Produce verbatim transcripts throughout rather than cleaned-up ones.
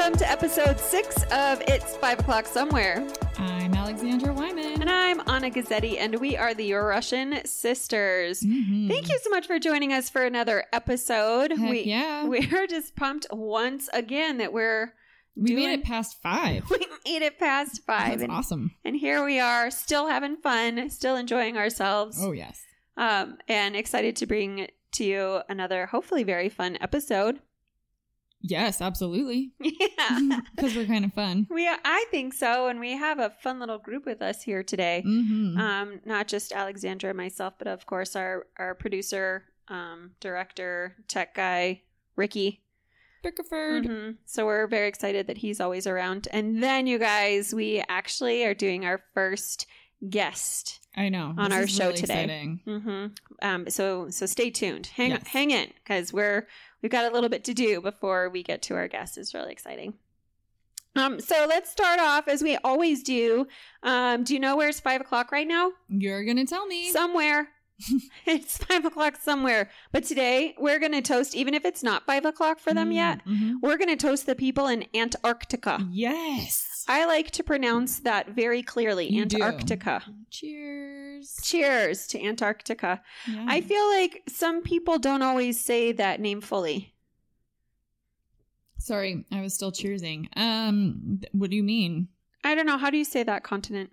Welcome to episode six of It's Five O'Clock Somewhere. I'm Alexandra Wyman. And I'm Anna Gisetti, and we are the Your Russian Sisters. Mm-hmm. Thank you so much for joining us for another episode. Heck we, yeah. We're just pumped once again that we're We doing, made it past five. We made it past five. That's and, awesome. And here we are, still having fun, still enjoying ourselves. Oh, yes. Um, and excited to bring to you another, hopefully very fun episode. Yes, absolutely. Yeah. Because we're kind of fun. We, are, I think so. And we have a fun little group with us here today. Mm-hmm. Um, not just Alexandra and myself, but of course our, our producer, um, director, tech guy, Ricky Pickerford. Mm-hmm. So we're very excited that he's always around. And then you guys, we actually are doing our first guest. I know. On this our show really today. Mm-hmm. Um, so, so stay tuned. Hang, yes. hang in because we're... We've got a little bit to do before we get to our guests. It's really exciting. Um, so let's start off as we always do. Um, do you know where it's five o'clock right now? You're going to tell me. Somewhere. It's five o'clock somewhere. But today we're going to toast, even if it's not five o'clock for them mm-hmm. yet, mm-hmm. we're going to toast the people in Antarctica. Yes. I like to pronounce that very clearly. You Antarctica. Do. Cheers. Cheers to Antarctica. Yeah. I feel like some people don't always say that name fully. Sorry, I was still cheersing. Um, what do you mean? I don't know. How do you say that continent?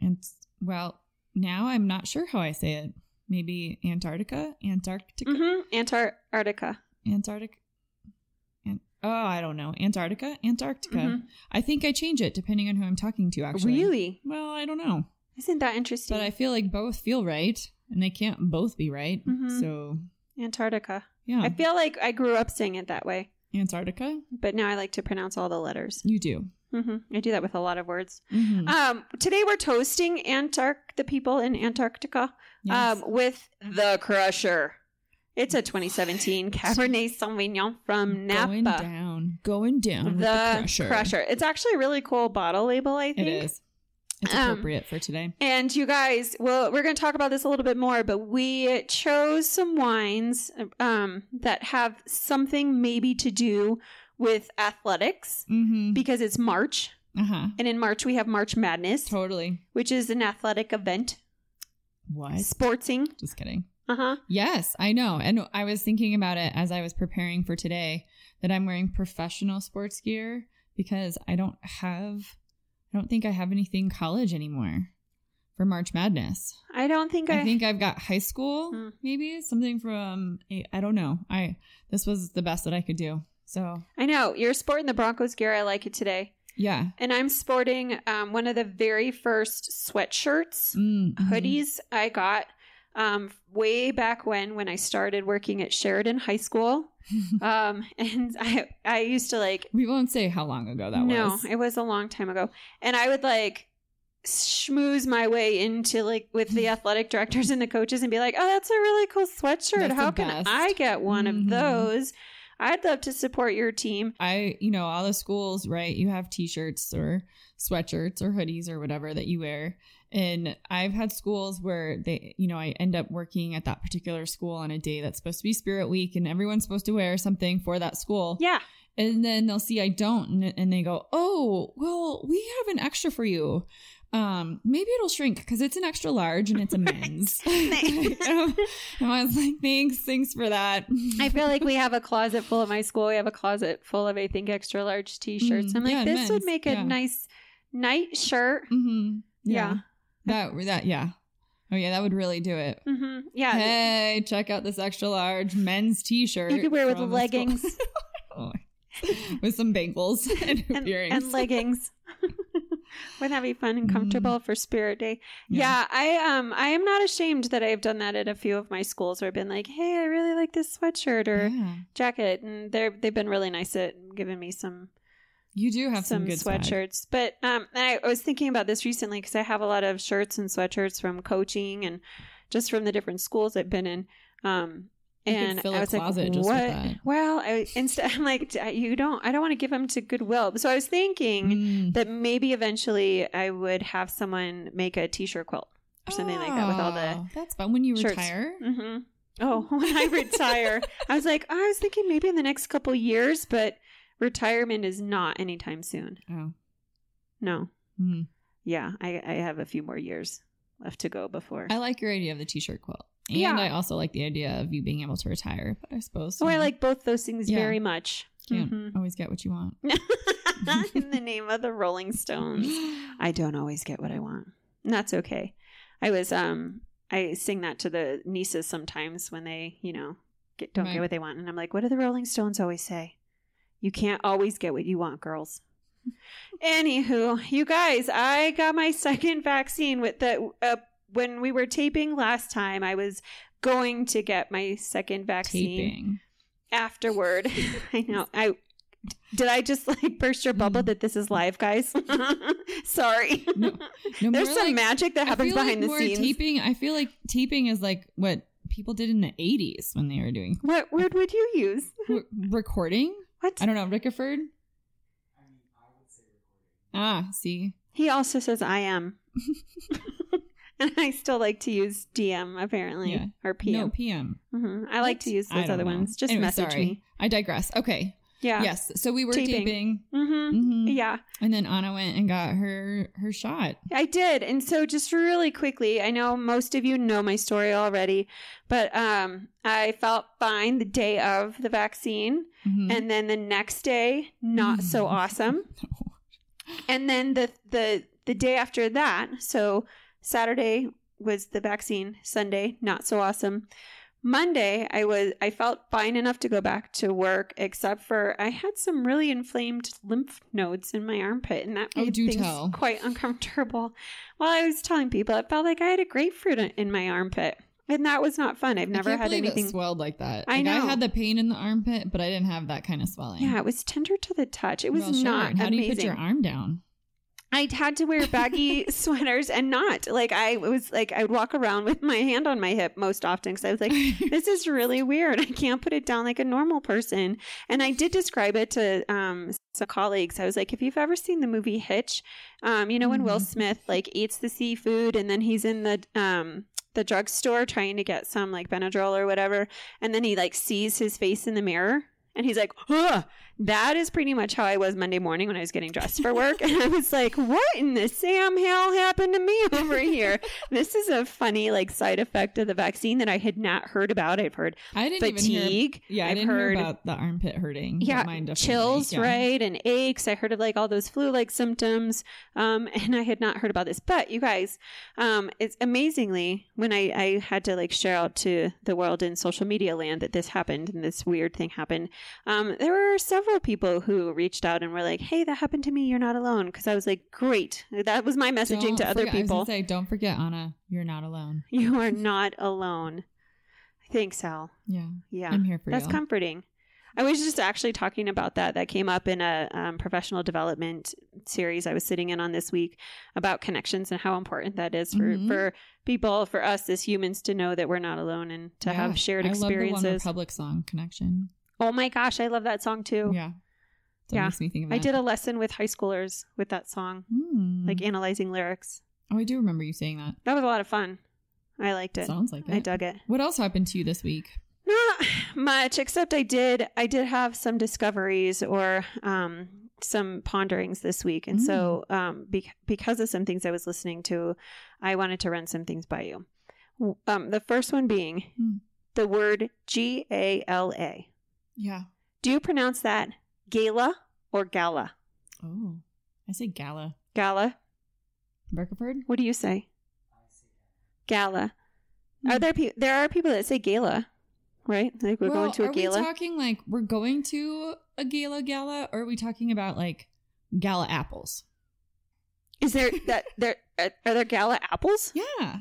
It's, well, now I'm not sure how I say it. Maybe Antarctica? Antarctica? Mm-hmm. Antarctica. Antarctica. An- oh, I don't know. Antarctica? Antarctica. Mm-hmm. I think I change it depending on who I'm talking to, actually. Really? Well, I don't know. Isn't that interesting? But I feel like both feel right, and they can't both be right. Mm-hmm. So Antarctica. Yeah. I feel like I grew up saying it that way. Antarctica? But now I like to pronounce all the letters. You do. Mm-hmm. I do that with a lot of words. Mm-hmm. Um, today we're toasting Antarct the people in Antarctica yes. um, with The Crusher. It's a twenty seventeen what? Cabernet Sauvignon from Napa. Going down. Going down with The, the Crusher. Crusher. It's actually a really cool bottle label, I think. It is. It's appropriate um, for today. And you guys, well, we're going to talk about this a little bit more, but we chose some wines um, that have something maybe to do with athletics mm-hmm. because it's March. Uh-huh. And in March, we have March Madness. Totally. Which is an athletic event. What? Sportsing. Just kidding. Uh-huh. Yes, I know. And I was thinking about it as I was preparing for today that I'm wearing professional sports gear because I don't have... I don't think I have anything college anymore for March Madness. I don't think I... I think I've got high school, hmm. maybe. Something from... I don't know. I This was the best that I could do, so... I know. You're sporting the Broncos gear. I like it today. Yeah. And I'm sporting um, one of the very first sweatshirts, mm-hmm. hoodies I got um, way back when, when I started working at Sheridan High School. um and I I used to like we won't say how long ago that no, was no it was a long time ago and I would like schmooze my way into like with the athletic directors and the coaches and be like, oh, that's a really cool sweatshirt, that's how can best. I get one mm-hmm. of those, I'd love to support your team. I you know all the schools, right, you have t-shirts or sweatshirts or hoodies or whatever that you wear. And I've had schools where they, you know, I end up working at that particular school on a day that's supposed to be Spirit Week and everyone's supposed to wear something for that school. Yeah. And then they'll see I don't and, and they go, oh, well, we have an extra for you. Um, maybe it'll shrink because it's an extra large and it's a men's. And I was like, thanks, thanks for that. I feel like we have a closet full of my school. We have a closet full of, I think, extra large T-shirts. Mm, I'm like, yeah, this men's. Would make a yeah. nice night shirt. Mm-hmm. Yeah. yeah. That, that, yeah. Oh, yeah, that would really do it. Mm-hmm. Yeah. Hey, check out this extra large men's T-shirt. You could wear with leggings. oh, with some bangles and, and earrings. And leggings. Wouldn't that be fun and comfortable mm. for Spirit Day? Yeah. yeah, I um I am not ashamed that I've done that at a few of my schools where I've been like, hey, I really like this sweatshirt or yeah. jacket. And they're, they've been really nice at giving me some You do have some, some good sweatshirts. Swag. But um, I was thinking about this recently because I have a lot of shirts and sweatshirts from coaching and just from the different schools I've been in. Um, you and could fill I was a closet like, just what? With that. Well, I, instead, I'm like, you don't, I don't want to give them to Goodwill. So I was thinking mm. that maybe eventually I would have someone make a t-shirt quilt or something oh, like that with all the That's fun when you shirts. retire. Mm-hmm. Oh, when I retire. I was like, oh, I was thinking maybe in the next couple years, but retirement is not anytime soon. Oh. No. Mm. Yeah. I, I have a few more years left to go before. I like your idea of the t-shirt quilt. And yeah. I also like the idea of you being able to retire, but I suppose. Oh, you know. I like both those things yeah. very much. Can't mm-hmm. always get what you want. In the name of the Rolling Stones. I don't always get what I want. And that's okay. I was, um, I sing that to the nieces sometimes when they, you know, get, don't right. get what they want. And I'm like, what do the Rolling Stones always say? You can't always get what you want, girls. Anywho, you guys, I got my second vaccine with the uh, when we were taping last time. I was going to get my second vaccine taping. afterward. I know. I did. I just like burst your bubble mm. that this is live, guys. Sorry. No, no, there's some like, magic that happens behind like the scenes. Taping. I feel like taping is like what people did in the eighties when they were doing. What word would you use? R- recording. What? I don't know. Pickerford? I mean, I would say recording. Ah, see. He also says I am. And I still like to use D M, apparently. Yeah. Or P M. No, P M. Mm-hmm. I like to use those other know. ones. Just anyway, message sorry. me. I digress. Okay. Yeah. Yes. So we were taping. taping. Mm-hmm. Mm-hmm. Yeah. And then Anna went and got her, her shot. I did. And so just really quickly, I know most of you know my story already, but um, I felt fine the day of the vaccine. Mm-hmm. And then the next day, not mm-hmm. so awesome. No. And then the, the, the day after that, so Saturday was the vaccine, Sunday, not so awesome. Monday, I was I felt fine enough to go back to work, except for I had some really inflamed lymph nodes in my armpit, and that made oh, do things tell. quite uncomfortable. Well, I was telling people it felt like I had a grapefruit in my armpit, and that was not fun. I've never I can't had anything it swelled like that. I like, know I had the pain in the armpit, but I didn't have that kind of swelling. Yeah, it was tender to the touch. It was well, sure. not and how amazing. How do you put your arm down? I had to wear baggy sweaters and not like I was like I would walk around with my hand on my hip most often because I was like, this is really weird. I can't put it down like a normal person. And I did describe it to um, some colleagues. I was like, if you've ever seen the movie Hitch, um, you know, when mm-hmm. Will Smith like eats the seafood and then he's in the um, the drugstore trying to get some like Benadryl or whatever. And then he like sees his face in the mirror. And he's like, huh, that is pretty much how I was Monday morning when I was getting dressed for work. And I was like, what in the Sam hell happened to me over here? This is a funny like side effect of the vaccine that I had not heard about. I've heard I didn't fatigue. Even hear, yeah, I've I didn't heard, hear about the armpit hurting. Yeah, mine chills, yeah. right, and aches. I heard of like all those flu-like symptoms, um, and I had not heard about this. But you guys, um, it's amazingly when I, I had to like share out to the world in social media land that this happened and this weird thing happened. Um, there were several people who reached out and were like, hey, that happened to me. You're not alone. Because I was like, great. That was my messaging don't to other forget, people. I was gonna say, don't forget, Anna, you're not alone. You are not alone. Thanks, Al. Yeah. Yeah. I'm here for you. That's y'all. comforting. I was just actually talking about that. That came up in a um, professional development series I was sitting in on this week about connections and how important that is for, mm-hmm. for people, for us as humans to know that we're not alone and to yeah. have shared experiences. I love the One Republic song, Connection. Oh my gosh, I love that song too. Yeah. That yeah. makes me think of that. I did a lesson with high schoolers with that song, mm. like analyzing lyrics. Oh, I do remember you saying that. That was a lot of fun. I liked it. Sounds like it. I dug it. What else happened to you this week? Not much, except I did I did have some discoveries or um, some ponderings this week. And mm. so um, be- because of some things I was listening to, I wanted to run some things by you. Um, the first one being mm. the word G A L A. Yeah. Do you pronounce that gala or gala? Oh, I say gala. Gala. Pickerford? What do you say? I say gala. Mm. Are there people? There are people that say gala, right? Like we're well, going to a are gala. Are we talking like we're going to a gala gala, or are we talking about like gala apples? Is there that there are there gala apples? Yeah,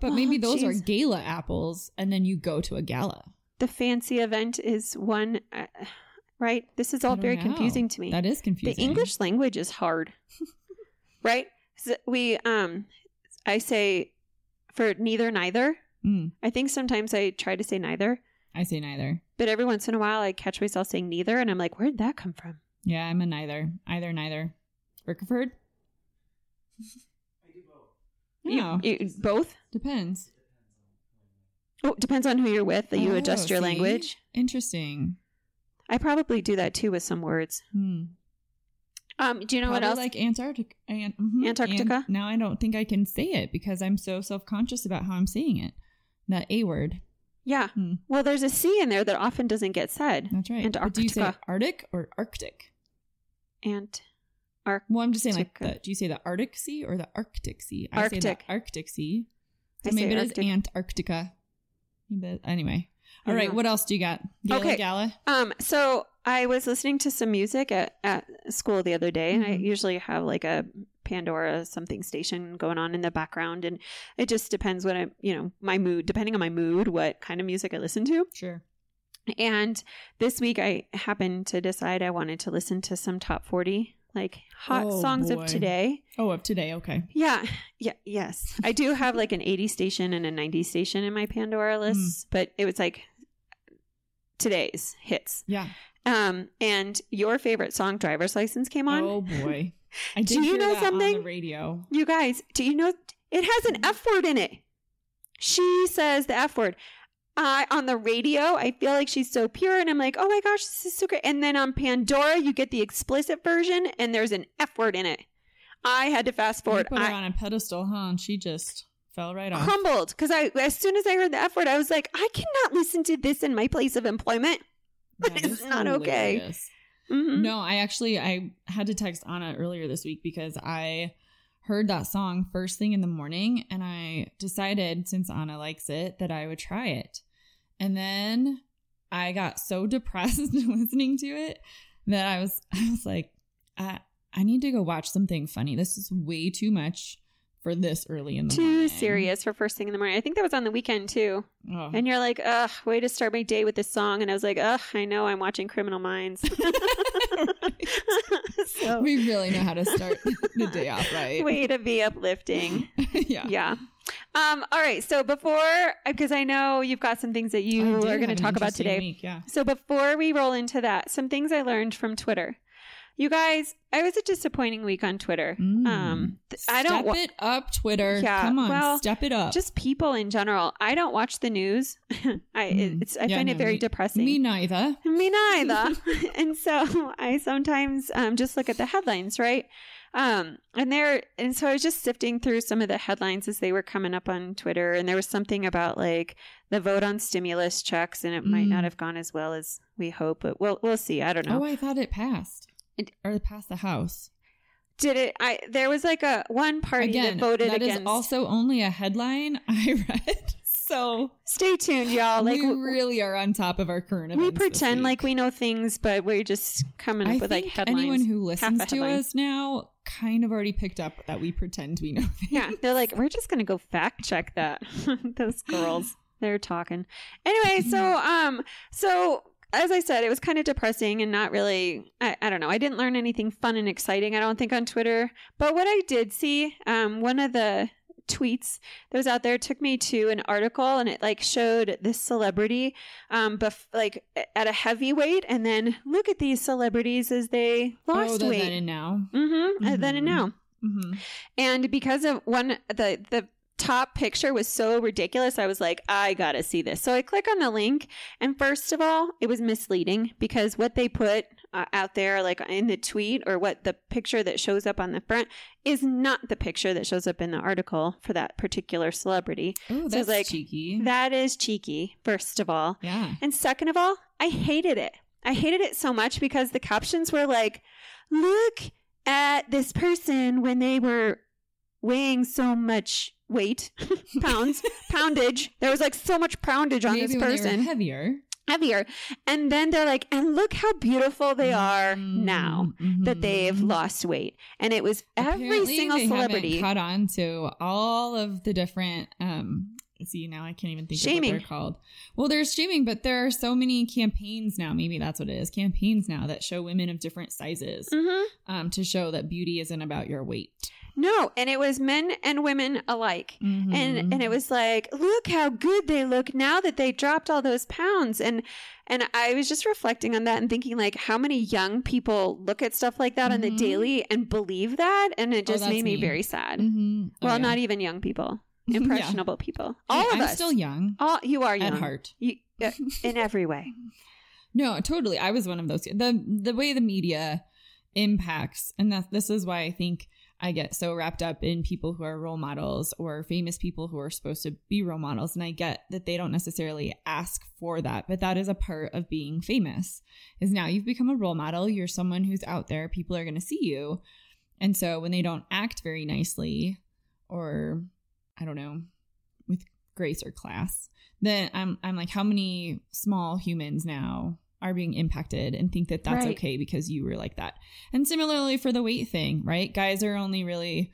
but oh, maybe those geez. are gala apples, and then you go to a gala. The fancy event is one, uh, right? This is all very know. confusing to me. That is confusing. The English language is hard, right? So we, um, I say for neither, neither. Mm. I think sometimes I try to say neither. I say neither. But every once in a while, I catch myself saying neither, and I'm like, where'd that come from? Yeah, I'm a neither. Either, neither. Pickerford? I do both. No. You, you, both? Depends. Oh, depends on who you're with, that you oh, adjust your see? language. Interesting. I probably do that, too, with some words. Hmm. Um, do you know probably what else? Like Antarctica. An- mm-hmm. Antarctica. And now I don't think I can say it because I'm so self-conscious about how I'm saying it. That A word. Yeah. Hmm. Well, there's a C in there that often doesn't get said. That's right. Antarctica. But do you say Arctic or Arctic? Ant. Ar- well, I'm just saying, like, the, do you say the Arctic Sea or the Arctic Sea? I Arctic. say the Arctic Sea. So I maybe it Arctic. is Antarctica. But anyway. All right. Know. What else do you got? Gala, okay. Gala? Um, so I was listening to some music at, at school the other day, mm-hmm. and I usually have like a Pandora something station going on in the background. And it just depends what I, you know, my mood, depending on my mood, what kind of music I listen to. Sure. And this week I happened to decide I wanted to listen to some top forty. Like hot oh, songs boy. of today. Oh, of today. Okay. Yeah. Yeah. Yes. I do have like an eighties station and a nineties station in my Pandora list, mm. but it was like today's hits. Yeah. Um, and your favorite song, Driver's License, came on. Oh boy. I did do you hear know that something? On the radio. You guys, do you know it has an F word in it? She says the F word. Uh, on the radio, I feel like she's so pure, and I'm like, oh my gosh, this is so great. And then on Pandora, you get the explicit version, and there's an F word in it. I had to fast forward. You put her I, on a pedestal, huh? And she just fell right off. Humbled, because I as soon as I heard the F word, I was like, I cannot listen to this in my place of employment. That is it's not okay. Mm-hmm. No, I actually I had to text Anna earlier this week because I heard that song first thing in the morning, and I decided, since Anna likes it, that I would try it. And then I got so depressed listening to it that I was I was like, I I need to go watch something funny. This is way too much for this early in the too morning. Too serious for first thing in the morning. I think that was on the weekend too. Oh. And you're like, ugh, way to start my day with this song. And I was like, ugh, I know, I'm watching Criminal Minds. So. We really know how to start the day off right. Way to be uplifting. yeah. Yeah. Um, all right. So before, because I know you've got some things that you are going to talk about today. Week, yeah. So before we roll into that, some things I learned from Twitter. You guys, it was a disappointing week on Twitter. Mm. Um, th- I don't wa- Step it up, Twitter. Yeah, Come on, well, step it up. Just people in general. I don't watch the news. I mm. it's, I yeah, find no, it very me, depressing. Me neither. Me neither. And so I sometimes um, just look at the headlines, right? Um, and there, and so I was just sifting through some of the headlines as they were coming up on Twitter, and there was something about like the vote on stimulus checks, and it mm. might not have gone as well as we hope, but we'll we'll see. I don't know. Oh, I thought it passed. Or past the house. Did it? I there was like a one party Again, that voted that against. That is also only a headline I read. So stay tuned, y'all. Like we really are on top of our current events. We pretend like we know things, but we're just coming up I with think like headlines. Anyone who listens to us now kind of already picked up that we pretend we know things. Yeah, they're like, we're just gonna go fact check that. Those girls, they're talking. Anyway, so um, so. As I said, it was kind of depressing and not really, I, I don't know. I didn't learn anything fun and exciting, I don't think, on Twitter. But what I did see, um, one of the tweets that was out there took me to an article, and it like showed this celebrity um, bef- like at a heavy weight. And then look at these celebrities as they lost oh, weight. Then and now. Mm-hmm. Mm-hmm. Then and now. Mm-hmm. And because of one, the, the, top picture was so ridiculous, I was like, I gotta see this. So I click on the link, and first of all, it was misleading because what they put uh, out there, like in the tweet, or what the picture that shows up on the front is not the picture that shows up in the article for that particular celebrity. Oh, that's so like, cheeky. That is cheeky, first of all. Yeah. And second of all, I hated it. I hated it so much because the captions were like, look at this person when they were weighing so much weight, pounds, poundage. There was like so much poundage on Maybe this person. They were heavier. heavier. And then they're like, and look how beautiful they are now mm-hmm. that they've lost weight. And it was every Apparently, single they celebrity haven't caught on to all of the different um see now I can't even think shaming. of what they're called. Well, there's shaming, but there are so many campaigns now. Maybe that's what it is. Campaigns now that show women of different sizes mm-hmm. um, to show that beauty isn't about your weight. No, and it was men and women alike. Mm-hmm. And and it was like, look how good they look now that they dropped all those pounds. And and I was just reflecting on that and thinking, like, how many young people look at stuff like that mm-hmm. on the daily and believe that? And it just oh, made me, me very sad. Mm-hmm. Oh, well, yeah. Not even young people. Impressionable yeah. people. All yeah, of I'm us. I'm still young. All, you are young. At heart. You, uh, in every way. No, totally. I was one of those. The the way the media impacts, and that, this is why I think I get so wrapped up in people who are role models or famous people who are supposed to be role models. And I get that they don't necessarily ask for that, but that is a part of being famous, is now you've become a role model. You're someone who's out there. People are going to see you. And so when they don't act very nicely or... I don't know, with grace or class, then I'm I'm like, how many small humans now are being impacted and think that that's right. okay because you were like that? And similarly for the weight thing, right? Guys are only really,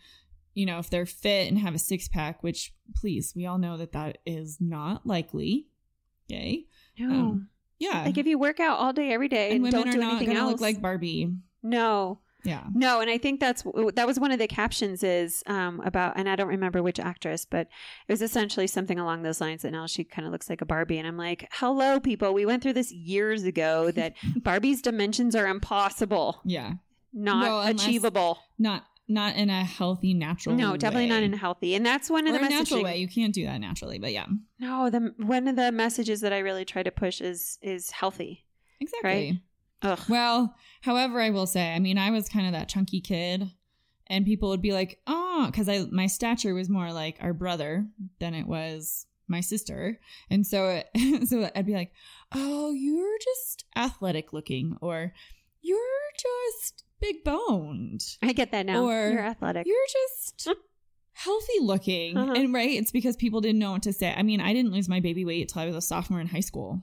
you know, if they're fit and have a six pack, which please, we all know that that is not likely. Yay. No. Um, yeah. Like if you work out all day, every day, and, and women don't are do not anything else. Look like Barbie. No. Yeah. No, and I think that's that was one of the captions is um, about, and I don't remember which actress, but it was essentially something along those lines that now she kind of looks like a Barbie. And I'm like, hello, people. We went through this years ago that Barbie's dimensions are impossible. Yeah. Not well, achievable. Not not in a healthy, natural no, way. No, definitely not in a healthy. And that's one of or the messages. natural way. You can't do that naturally, but yeah. No, the one of the messages that I really try to push is is healthy. Exactly. Right? Ugh. Well, however, I will say, I mean, I was kind of that chunky kid and people would be like, oh, because I my stature was more like our brother than it was my sister. And so it, so I'd be like, oh, you're just athletic looking, or you're just big boned. I get that now. Or you're athletic. You're just healthy looking. Uh-huh. And right. It's because people didn't know what to say. I mean, I didn't lose my baby weight till I was a sophomore in high school.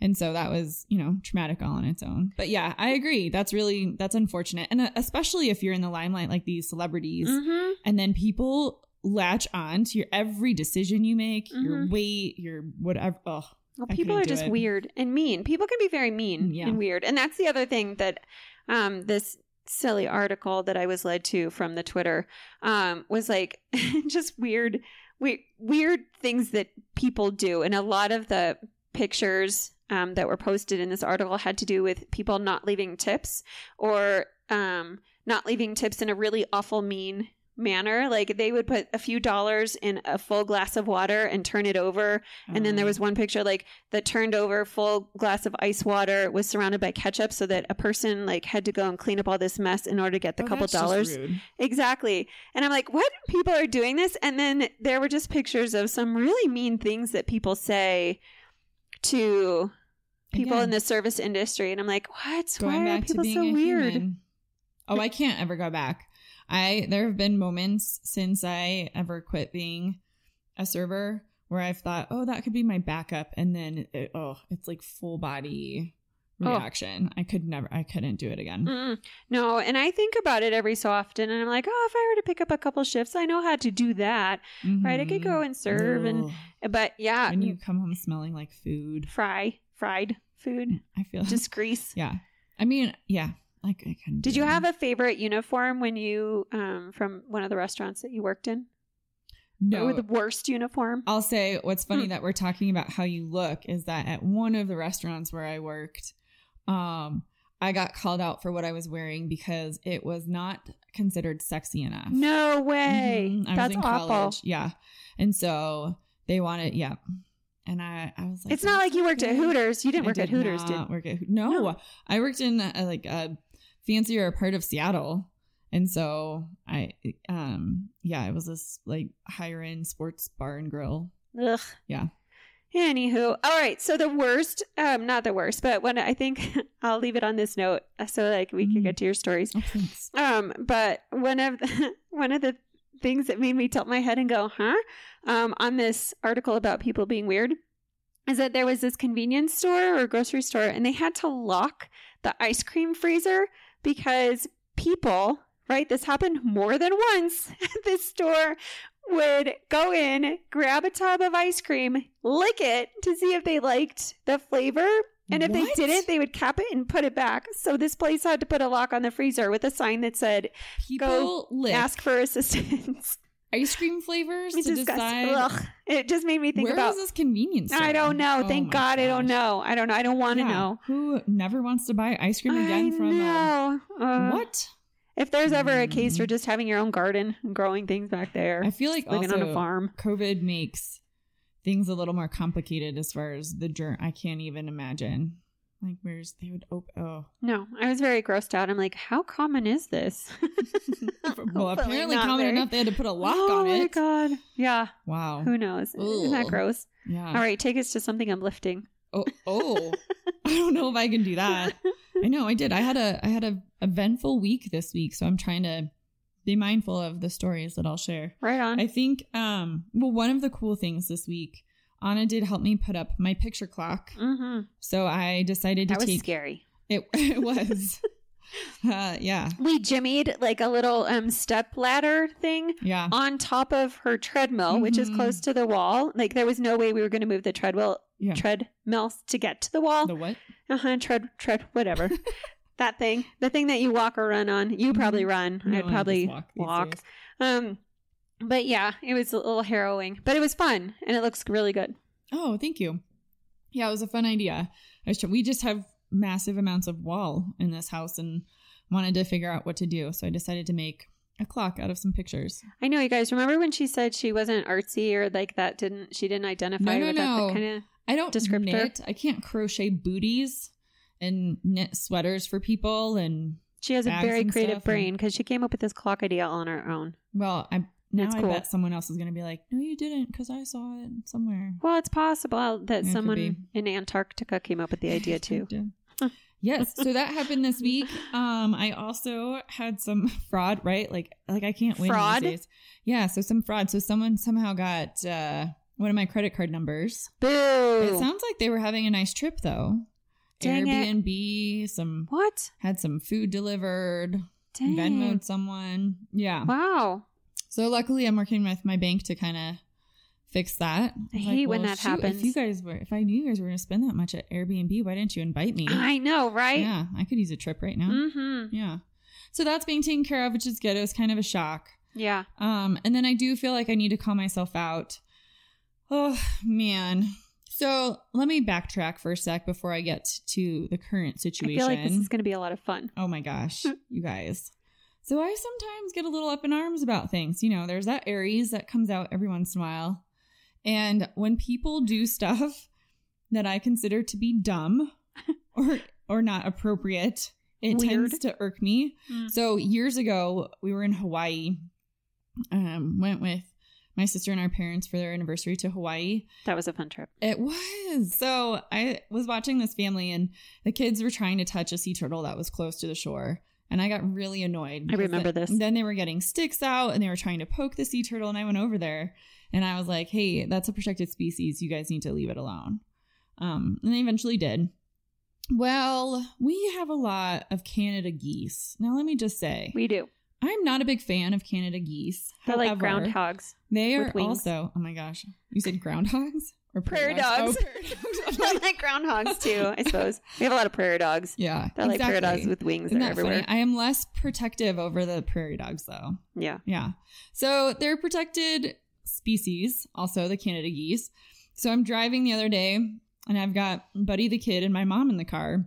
And so that was, you know, traumatic all on its own. But yeah, I agree. That's really, that's unfortunate. And especially if you're in the limelight like these celebrities mm-hmm. and then people latch on to your every decision you make, mm-hmm. your weight, your whatever. Ugh, well, people are just it. weird and mean. People can be very mean yeah. and weird. And that's the other thing that um, this silly article that I was led to from the Twitter um, was like just weird, weird, weird things that people do. And a lot of the pictures Um, that were posted in this article had to do with people not leaving tips or um, not leaving tips in a really awful, mean manner. Like they would put a few dollars in a full glass of water and turn it over. And mm. then there was one picture like the turned over full glass of ice water was surrounded by ketchup so that a person like had to go and clean up all this mess in order to get the oh, couple dollars. Exactly. And I'm like, what? People are doing this? And then there were just pictures of some really mean things that people say to people Again. in the service industry. And I'm like, what? Going Why are people so weird? Human. Oh, I can't ever go back. I There have been moments since I ever quit being a server where I've thought, oh, that could be my backup. And then, it, oh, it's like full body reaction. Oh. I could never, I couldn't do it again. Mm-mm. No. And I think about it every so often and I'm like, oh, if I were to pick up a couple shifts, I know how to do that. Mm-hmm. Right. I could go and serve. Ooh. And, but yeah. When you come home smelling like food, fry, fried food, I feel just grease. Yeah. I mean, yeah. Like I couldn't. Did you that. have a favorite uniform when you, um, from one of the restaurants that you worked in? No, or the worst uniform. I'll say what's funny mm. that we're talking about how you look is that at one of the restaurants where I worked, Um, I got called out for what I was wearing because it was not considered sexy enough. No way. Mm-hmm. I That's was in awful. College. Yeah. And so they wanted, yeah. And I, I was like, it's not like you worked at Hooters. You didn't I work did at Hooters, did you? Work at, no, no, I worked in a, like a fancier part of Seattle. And so I, um, yeah, it was this like higher end sports bar and grill. Ugh. Yeah. Anywho, all right. So the worst, um, not the worst, but when I think I'll leave it on this note so like we can get to your stories. Oh, um, but one of the, one of the things that made me tilt my head and go, huh? Um, on this article about people being weird is that there was this convenience store or grocery store, and they had to lock the ice cream freezer because people, right, this happened more than once at this store, would go in, grab a tub of ice cream, lick it to see if they liked the flavor. And if what? they didn't, they would cap it and put it back. So this place had to put a lock on the freezer with a sign that said, people go lick. Ask for assistance. Ice cream flavors it's to disgusting. decide. Ugh. It just made me think Where about. Where is this convenience store? I don't know. Oh Thank God gosh. I don't know. I don't know. I don't want yeah. to know. Who never wants to buy ice cream again I from know. A... Uh, what? If there's ever a case for just having your own garden and growing things back there. I feel like living also on a farm. COVID makes things a little more complicated as far as the germ. I can't even imagine. Like where's they would open. Oh no, I was very grossed out. I'm like, how common is this? Well, apparently common very... enough they had to put a lock oh, on it. Oh my God. Yeah. Wow. Who knows? Ugh. Isn't that gross? Yeah. All right, take us to something uplifting. Oh, oh. I don't know if I can do that. I know I did. I had a I had a eventful week this week, so I'm trying to be mindful of the stories that I'll share. Right on. I think um well one of the cool things this week, Anna did help me put up my picture clock. Mm-hmm. So I decided to that was take scary. It, it was. uh, yeah. We jimmied like a little um step ladder thing yeah. on top of her treadmill, mm-hmm. which is close to the wall. Like there was no way we were going to move the treadmill yeah. treadmills to get to the wall. The what? Uh-huh. Tread tread whatever. That thing, the thing that you walk or run on. You probably run. No, I'd probably I walk. walk. Um, but yeah, it was a little harrowing, but it was fun and it looks really good. Oh, thank you. Yeah, it was a fun idea. I was, we just have massive amounts of wall in this house and wanted to figure out what to do. So I decided to make a clock out of some pictures. I know you guys remember when she said she wasn't artsy or like that didn't, she didn't identify no, no, with no. that kind of I don't descriptor. knit. I can't crochet booties and knit sweaters for people, and she has a very creative brain because she came up with this clock idea on her own. Well, I now cool. I bet someone else is going to be like, "No, you didn't," because I saw it somewhere. Well, it's possible that it someone in Antarctica came up with the idea too. Yes, so that happened this week. Um, I also had some fraud, right? Like, like I can't win fraud? these days. Yeah, so some fraud. So someone somehow got uh, one of my credit card numbers. Boo! It sounds like they were having a nice trip though. Dang Airbnb, it. some what had some food delivered, Dang. Venmoed someone. Yeah. Wow. So luckily I'm working with my bank to kind of fix that. I hate like, when well, that shoot, happens. If you guys were, if I knew you guys were going to spend that much at Airbnb, why didn't you invite me? I know, right? Yeah. I could use a trip right now. Mm-hmm. Yeah. So that's being taken care of, which is good. It was kind of a shock. Yeah. Um, and then I do feel like I need to call myself out. Oh man. So let me backtrack for a sec before I get to the current situation. I feel like this is going to be a lot of fun. Oh my gosh, you guys. So I sometimes get a little up in arms about things. You know, there's that Aries that comes out every once in a while. And when people do stuff that I consider to be dumb or or not appropriate, it Weird. tends to irk me. Mm. So years ago, we were in Hawaii, um, went with my sister and our parents for their anniversary to Hawaii. That was a fun trip. It was. So I was watching this family and the kids were trying to touch a sea turtle that was close to the shore. And I got really annoyed. I remember the, this. Then they were getting sticks out and they were trying to poke the sea turtle. And I went over there and I was like, hey, that's a protected species. You guys need to leave it alone. Um, and they eventually did. Well, we have a lot of Canada geese. Now, let me just say. We do. I'm not a big fan of Canada geese. They're However, like groundhogs. They are also, oh my gosh, you said groundhogs or prairie, prairie dogs? dogs. Oh, prairie dogs. Like groundhogs too, I suppose. We have a lot of prairie dogs. Yeah, they're exactly. like prairie dogs with wings. Isn't that everywhere. Funny? I am less protective over the prairie dogs though. Yeah, yeah. So they're protected species, also the Canada geese. So I'm driving the other day, and I've got Buddy the kid and my mom in the car.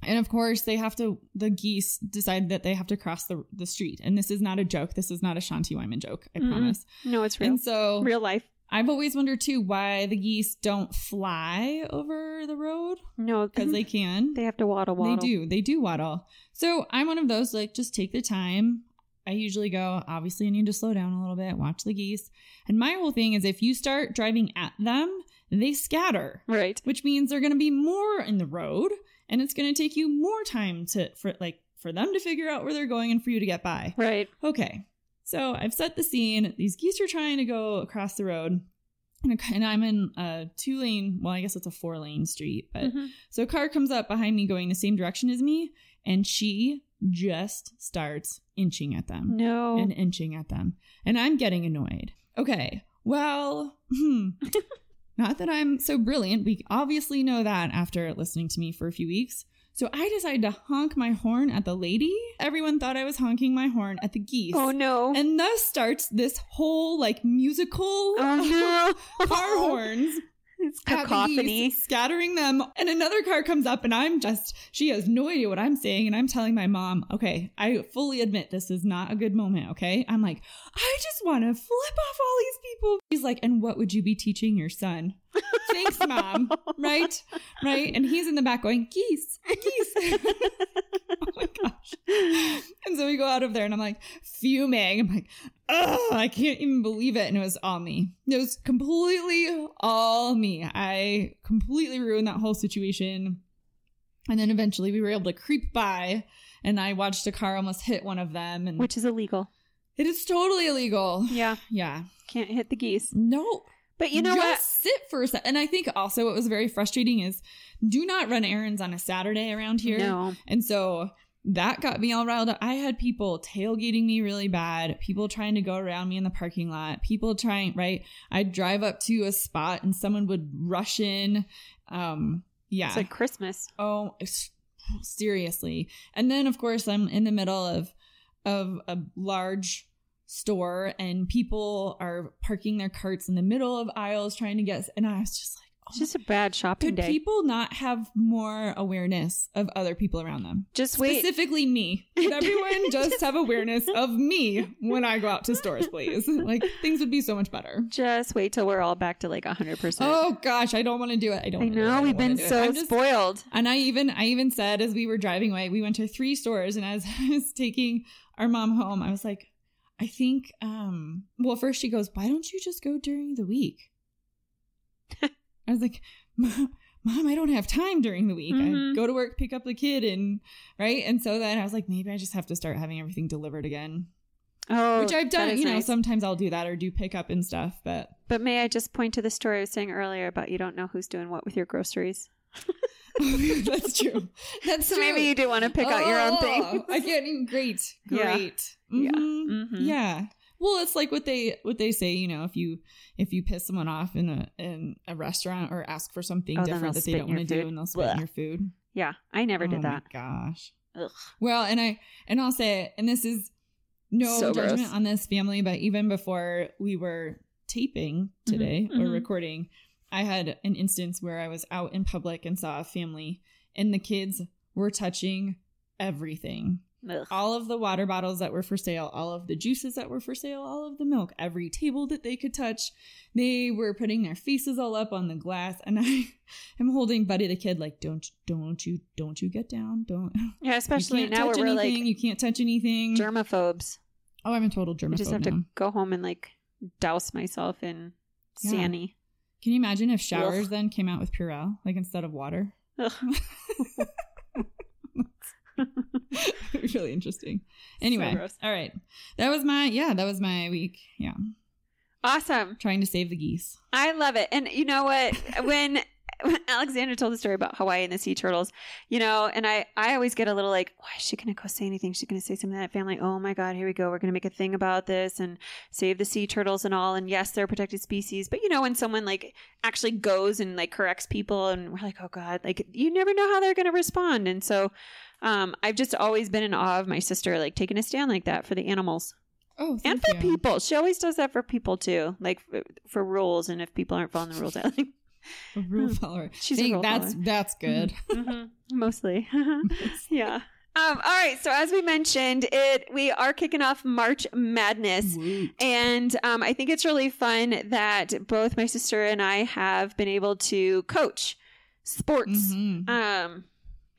And of course, they have to, the geese decide that they have to cross the the street. And this is not a joke. This is not a Shanti Wyman joke. I mm-hmm. promise. No, it's real. And so real life. I've always wondered too, why the geese don't fly over the road. No, because they can. They have to waddle, waddle. They do. They do waddle. So I'm one of those, like, just take the time. I usually go, obviously I need to slow down a little bit, watch the geese. And my whole thing is if you start driving at them, they scatter. Right. Which means they're going to be more in the road. And it's going to take you more time to for like for them to figure out where they're going and for you to get by. Right. Okay. So I've set the scene. These geese are trying to go across the road. And I'm in a two-lane, well, I guess it's a four-lane street. But mm-hmm. So a car comes up behind me going the same direction as me, and she just starts inching at them. No. And inching at them. And I'm getting annoyed. Okay, well, hmm. Not that I'm so brilliant. We obviously know that after listening to me for a few weeks. So I decided to honk my horn at the lady. Everyone thought I was honking my horn at the geese. Oh, no. And thus starts this whole, like, musical oh, no. car horns. It's cacophony. The geese, scattering them. And another car comes up, and I'm just, she has no idea what I'm saying. And I'm telling my mom, okay, I fully admit this is not a good moment, okay? I'm like, I just want to flip off all these people. She's like, and what would you be teaching your son? Thanks, Mom. Right? Right? And he's in the back going, geese, geese. Oh my gosh. And so we go out of there and I'm like fuming. I'm like, oh, I can't even believe it. And it was all me. It was completely all me. I completely ruined that whole situation. And then eventually we were able to creep by and I watched a car almost hit one of them. And which is illegal. It is totally illegal. Yeah. Yeah. Can't hit the geese. No. But you know just what? Sit for a second. And I think also what was very frustrating is do not run errands on a Saturday around here. No. And so that got me all riled up. I had people tailgating me really bad. People trying to go around me in the parking lot. People trying, right? I'd drive up to a spot and someone would rush in. Um, yeah. It's like Christmas. Oh, seriously. And then, of course, I'm in the middle of of a large store and people are parking their carts in the middle of aisles trying to get, and I was just like, oh, it's just a bad shopping day. Could people not have more awareness of other people around them? Just wait. Specifically me. Could everyone just have awareness of me when I go out to stores, please? Like, things would be so much better. Just wait till we're all back to like one hundred percent. Oh gosh, I don't want to do it. I don't I know. I we've been so just spoiled. And I even, I even said as we were driving away, we went to three stores, and as I was taking our mom home, I was like, I think, um, well, first she goes, why don't you just go during the week? I was like, Mom, Mom, I don't have time during the week. Mm-hmm. I go to work, pick up the kid, and right. And so then I was like, maybe I just have to start having everything delivered again. Oh, which I've done, you know, nice. Sometimes I'll do that or do pickup and stuff. But but may I just point to the story I was saying earlier about you don't know who's doing what with your groceries? That's true. That's so true. Maybe you do want to pick oh, out your own thing. I can't. Great. Great. Yeah. Mm-hmm. Yeah. Mm-hmm. Yeah. Well, it's like what they what they say, you know, if you if you piss someone off in a in a restaurant or ask for something oh, different that they don't want to do, and they'll spit Blech. in your food. Yeah, I never oh, did that. Oh my gosh. Ugh. Well, and I and I'll say it, and this is no so judgment gross. on this family, but even before we were taping today mm-hmm. or mm-hmm. recording, I had an instance where I was out in public and saw a family and the kids were touching everything. Ugh. All of the water bottles that were for sale, all of the juices that were for sale, all of the milk, every table that they could touch. They were putting their faces all up on the glass. And I am holding Buddy the kid like, don't, don't you, don't you get down. Don't. Yeah, especially now where we're like, you can't touch anything. Germaphobes. Oh, I'm a total germaphobe. I just have now. to go home and like douse myself in yeah. Sanny. Can you imagine if showers Ugh. then came out with Purell, like instead of water? Really interesting. Anyway, so all right. That was my, yeah, that was my week. Yeah. Awesome. Trying to save the geese. I love it. And you know what? When... When Alexandra told the story about Hawaii and the sea turtles, you know, and I, I always get a little like, why is she going to go say anything? She's going to say something to that family. Oh my God, here we go. We're going to make a thing about this and save the sea turtles and all. And yes, they're a protected species. But you know, when someone like actually goes and like corrects people and we're like, oh God, like you never know how they're going to respond. And so um, I've just always been in awe of my sister, like taking a stand like that for the animals. Oh, thank and for you. People. She always does that for people too, like for, for rules. And if people aren't following the rules, I like, a rule follower. She's See, a rule that's follower. That's good. Mm-hmm. Mostly. Yeah. Um, all right. So as we mentioned, it we are kicking off March Madness. Wait. And um, I think it's really fun that both my sister and I have been able to coach sports mm-hmm. um,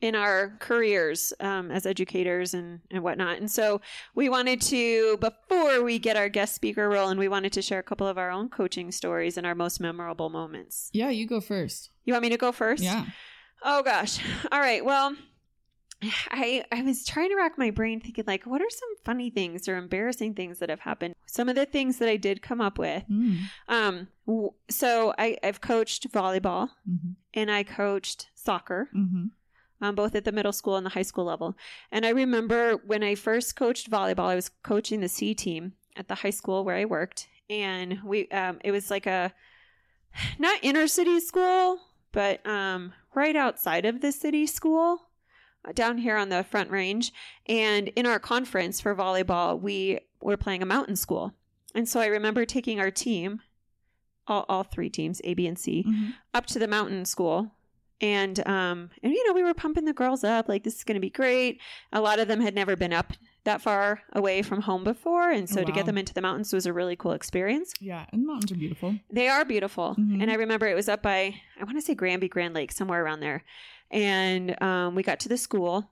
in our careers um, as educators and, and whatnot. And so we wanted to, before we get our guest speaker role, and we wanted to share a couple of our own coaching stories and our most memorable moments. Yeah, you go first. You want me to go first? Yeah. Oh, gosh. All right. Well, I, I was trying to rack my brain thinking, like, what are some funny things or embarrassing things that have happened? Some of the things that I did come up with. Mm. Um, w- so I, I've coached volleyball, mm-hmm. and I coached soccer, mm-hmm. um, both at the middle school and the high school level. And I remember when I first coached volleyball, I was coaching the C team at the high school where I worked. And we um, it was like a not inner city school, but um, right outside of the city school. Down here on the Front Range. And in our conference for volleyball, we were playing a mountain school. And so I remember taking our team, all, all three teams, A, B, and C, mm-hmm. up to the mountain school. And, um, and, you know, we were pumping the girls up, like, this is going to be great. A lot of them had never been up that far away from home before. And so wow. to get them into the mountains was a really cool experience. Yeah. And mountains are beautiful. They are beautiful. Mm-hmm. And I remember it was up by, I want to say Granby, Grand Lake, somewhere around there. And um, we got to the school,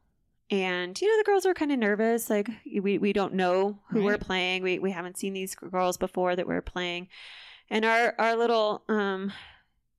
and, you know, the girls were kind of nervous. Like, we, we don't know who right. we're playing. We we haven't seen these girls before that we're playing. And our, our little um,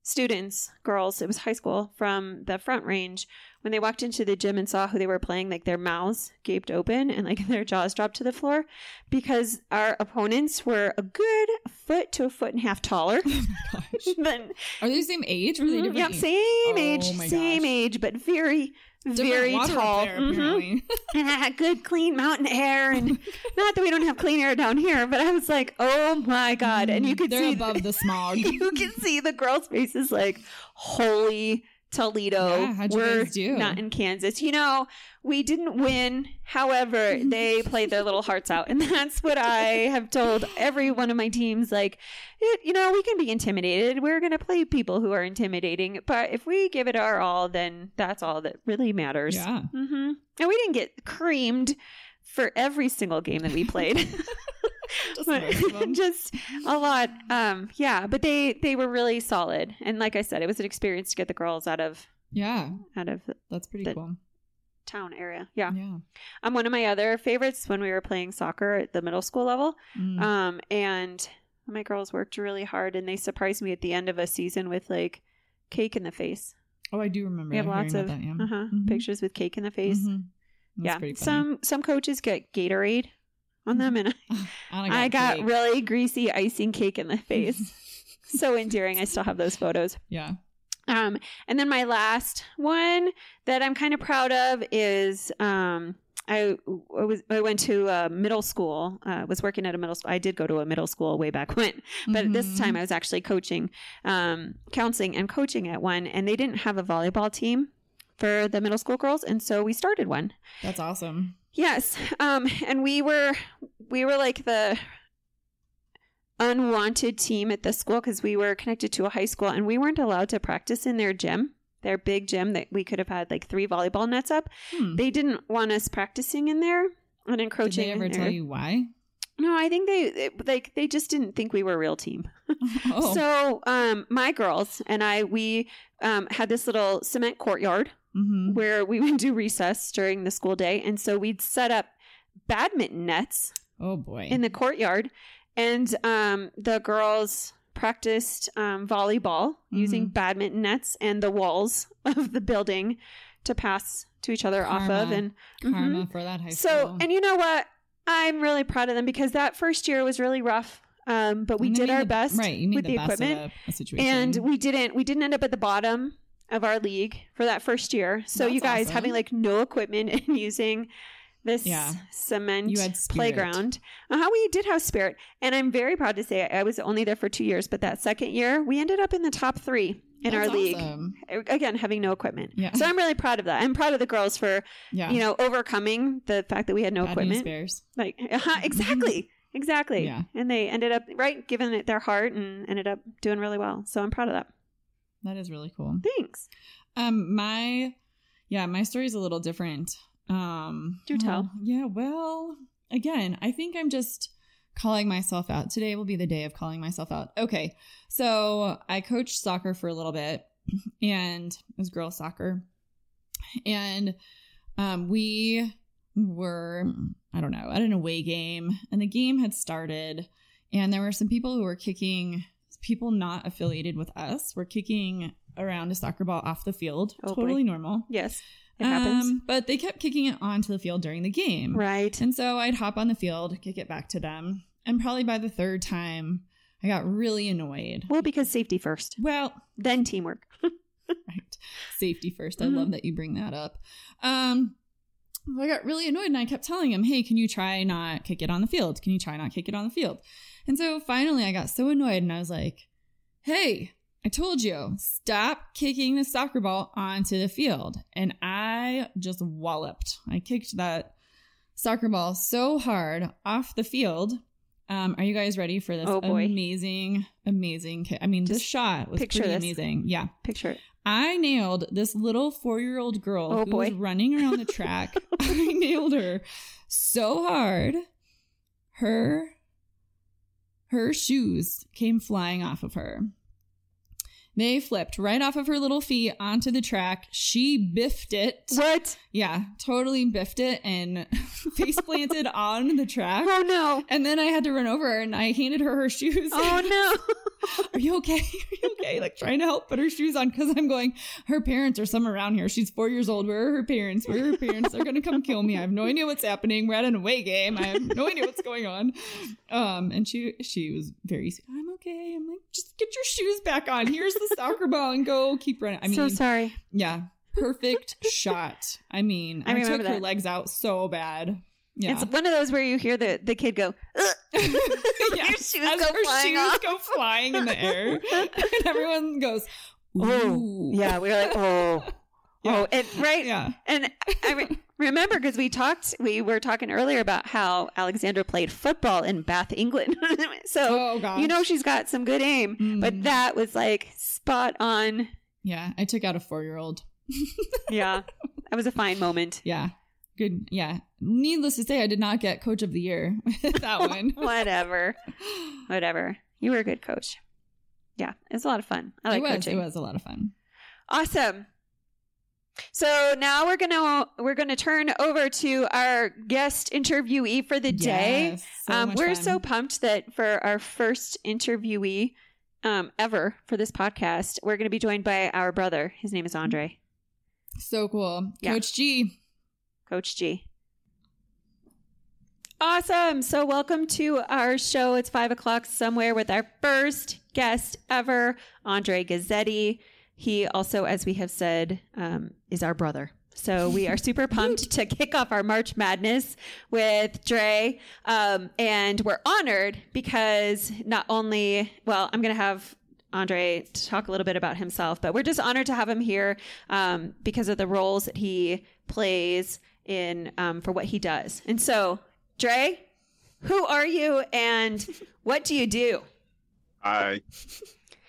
students, girls, it was high school, from the Front Range, when they walked into the gym and saw who they were playing, like, their mouths gaped open and, like, their jaws dropped to the floor, because our opponents were a good foot to a foot and a half taller. Oh my gosh. than, Are they the same age? Or are they different? Yeah, age? same oh age, same gosh. age, but very, different very tall. There, mm-hmm. And I had good, clean mountain air, and not that we don't have clean air down here, but I was like, oh my God. And you could They're see above the, the smog. You could see the girls' faces, like, holy Toledo, yeah, we're not in Kansas. You know, we didn't win. However, they played their little hearts out. And that's what I have told every one of my teams. Like, it, you know, we can be intimidated. We're going to play people who are intimidating. But if we give it our all, then that's all that really matters. Yeah. Mm-hmm. And we didn't get creamed for every single game that we played. Just, just a lot. Um, yeah, but they, they were really solid. And like I said, it was an experience to get the girls out of yeah out of that's pretty the cool town area. Yeah, yeah. Um, one of my other favorites when we were playing soccer at the middle school level, mm. um, and my girls worked really hard, and they surprised me at the end of a season with, like, cake in the face. Oh, I do remember. We have lots of that, yeah. uh-huh, mm-hmm. pictures with cake in the face. Mm-hmm. Yeah, some some coaches get Gatorade on them, and I, I got cake. Really greasy icing cake in the face. So endearing. I still have those photos. Yeah. Um, and then my last one that I'm kind of proud of is um, I, I was I went to a middle school. Uh, was working at a middle school. I did go to a middle school way back when, but mm-hmm. this time I was actually coaching, um, counseling and coaching at one, and they didn't have a volleyball team for the middle school girls, and so we started one. That's awesome. Yes. Um, and we were, we were like the unwanted team at the school, because we were connected to a high school, and we weren't allowed to practice in their gym, their big gym that we could have had like three volleyball nets up. Hmm. They didn't want us practicing in there and encroaching. Did they ever in there. Tell you why? No, I think they, like, they, they just didn't think we were a real team. Oh. So, um, my girls and I, we, um, had this little cement courtyard. Mm-hmm. Where we would do recess during the school day. And so we'd set up badminton nets oh boy. in the courtyard. And um, the girls practiced um, volleyball mm-hmm. using badminton nets and the walls of the building to pass to each other karma. Off of. And mm-hmm. karma for that high school. So, and you know what? I'm really proud of them, because that first year was really rough. Um, but we and did our the, best right, you need with the, the best equipment. Of a, a and we didn't, we didn't end up at the bottom of our league for that first year. So That's you guys awesome. Having like no equipment and using this yeah. cement playground. Uh-huh, we did have spirit. And I'm very proud to say I was only there for two years, but that second year we ended up in the top three in That's our league. Awesome. Again, having no equipment. Yeah. So I'm really proud of that. I'm proud of the girls for, yeah. you know, overcoming the fact that we had no Bad equipment. Bears. Like, uh-huh, exactly. Exactly. Yeah. And they ended up right giving it their heart and ended up doing really well. So I'm proud of that. That is really cool. Thanks. Um, my, yeah, my story is a little different. Um, Do tell. Oh, yeah. Well, again, I think I'm just calling myself out. Today will be the day of calling myself out. Okay. So I coached soccer for a little bit, and it was girls soccer. And, um, we were, I don't know, at an away game, and the game had started, and there were some people who were kicking people not affiliated with us were kicking around a soccer ball off the field. Oh, totally boy. Normal. Yes. It happens. Um, but they kept kicking it onto the field during the game. Right. And so I'd hop on the field, kick it back to them. And probably by the third time, I got really annoyed. Well, because safety first. Well. Then teamwork. Right. Safety first. I mm-hmm. love that you bring that up. Um, I got really annoyed and I kept telling him, hey, can you try not kick it on the field? Can you try not kick it on the field? And so finally I got so annoyed and I was like, hey, I told you, stop kicking the soccer ball onto the field. And I just walloped. I kicked that soccer ball so hard off the field. Um, are you guys ready for this oh boy. amazing, amazing kick? I mean, just this shot was pretty this. amazing. Yeah. Picture it. I nailed this little four-year-old girl oh who boy. was running around the track. I nailed her so hard. Her, her shoes came flying off of her. They flipped right off of her little feet onto the track. She biffed it. What? Yeah, totally biffed it and face planted on the track. Oh, no. And then I had to run over and I handed her her shoes. Oh, no. Are you okay? Are you okay? Like trying to help put her shoes on because I'm going, her parents are somewhere around here. She's four years old. Where are her parents? Where are her parents? They're going to come kill me. I have no idea what's happening. We're at an away game. I have no idea what's going on. Um, And she, she was very, I'm okay. I'm like, just get your shoes back on. Here's the soccer ball and go keep running. I mean, so sorry. Yeah. Perfect shot. I mean, I, I took that. her legs out so bad. Yeah. It's one of those where you hear the, the kid go, ugh. Yeah. As go her flying shoes off. go flying in the air. And everyone goes, ooh. Yeah. We were like, oh. Yeah. Oh, and right. Yeah. And I re- remember because we talked, we were talking earlier about how Alexandra played football in Bath, England. So, oh, you know, she's got some good aim, mm. but that was like spot on. Yeah. I took out a four-year-old. Yeah. That was a fine moment. Yeah. Good. Yeah. Needless to say, I did not get coach of the year with that one. Whatever. Whatever. You were a good coach. Yeah. It was a lot of fun. I like it was, coaching. It was a lot of fun. Awesome. So now we're going to we're going to turn over to our guest interviewee for the yes, day. So um, we're fun. so pumped that for our first interviewee um, ever for this podcast, we're going to be joined by our brother. His name is Andrei. So cool. Yeah. Coach G. Coach G. Awesome. So welcome to our show. It's five o'clock somewhere with our first guest ever, Andrei Gisetti. He also, as we have said, um, is our brother. So we are super pumped to kick off our March Madness with Dre. Um, and we're honored because not only, well, I'm going to have Andrei talk a little bit about himself, but we're just honored to have him here um, because of the roles that he plays in um, for what he does. And so, Dre, who are you and what do you do? Hi,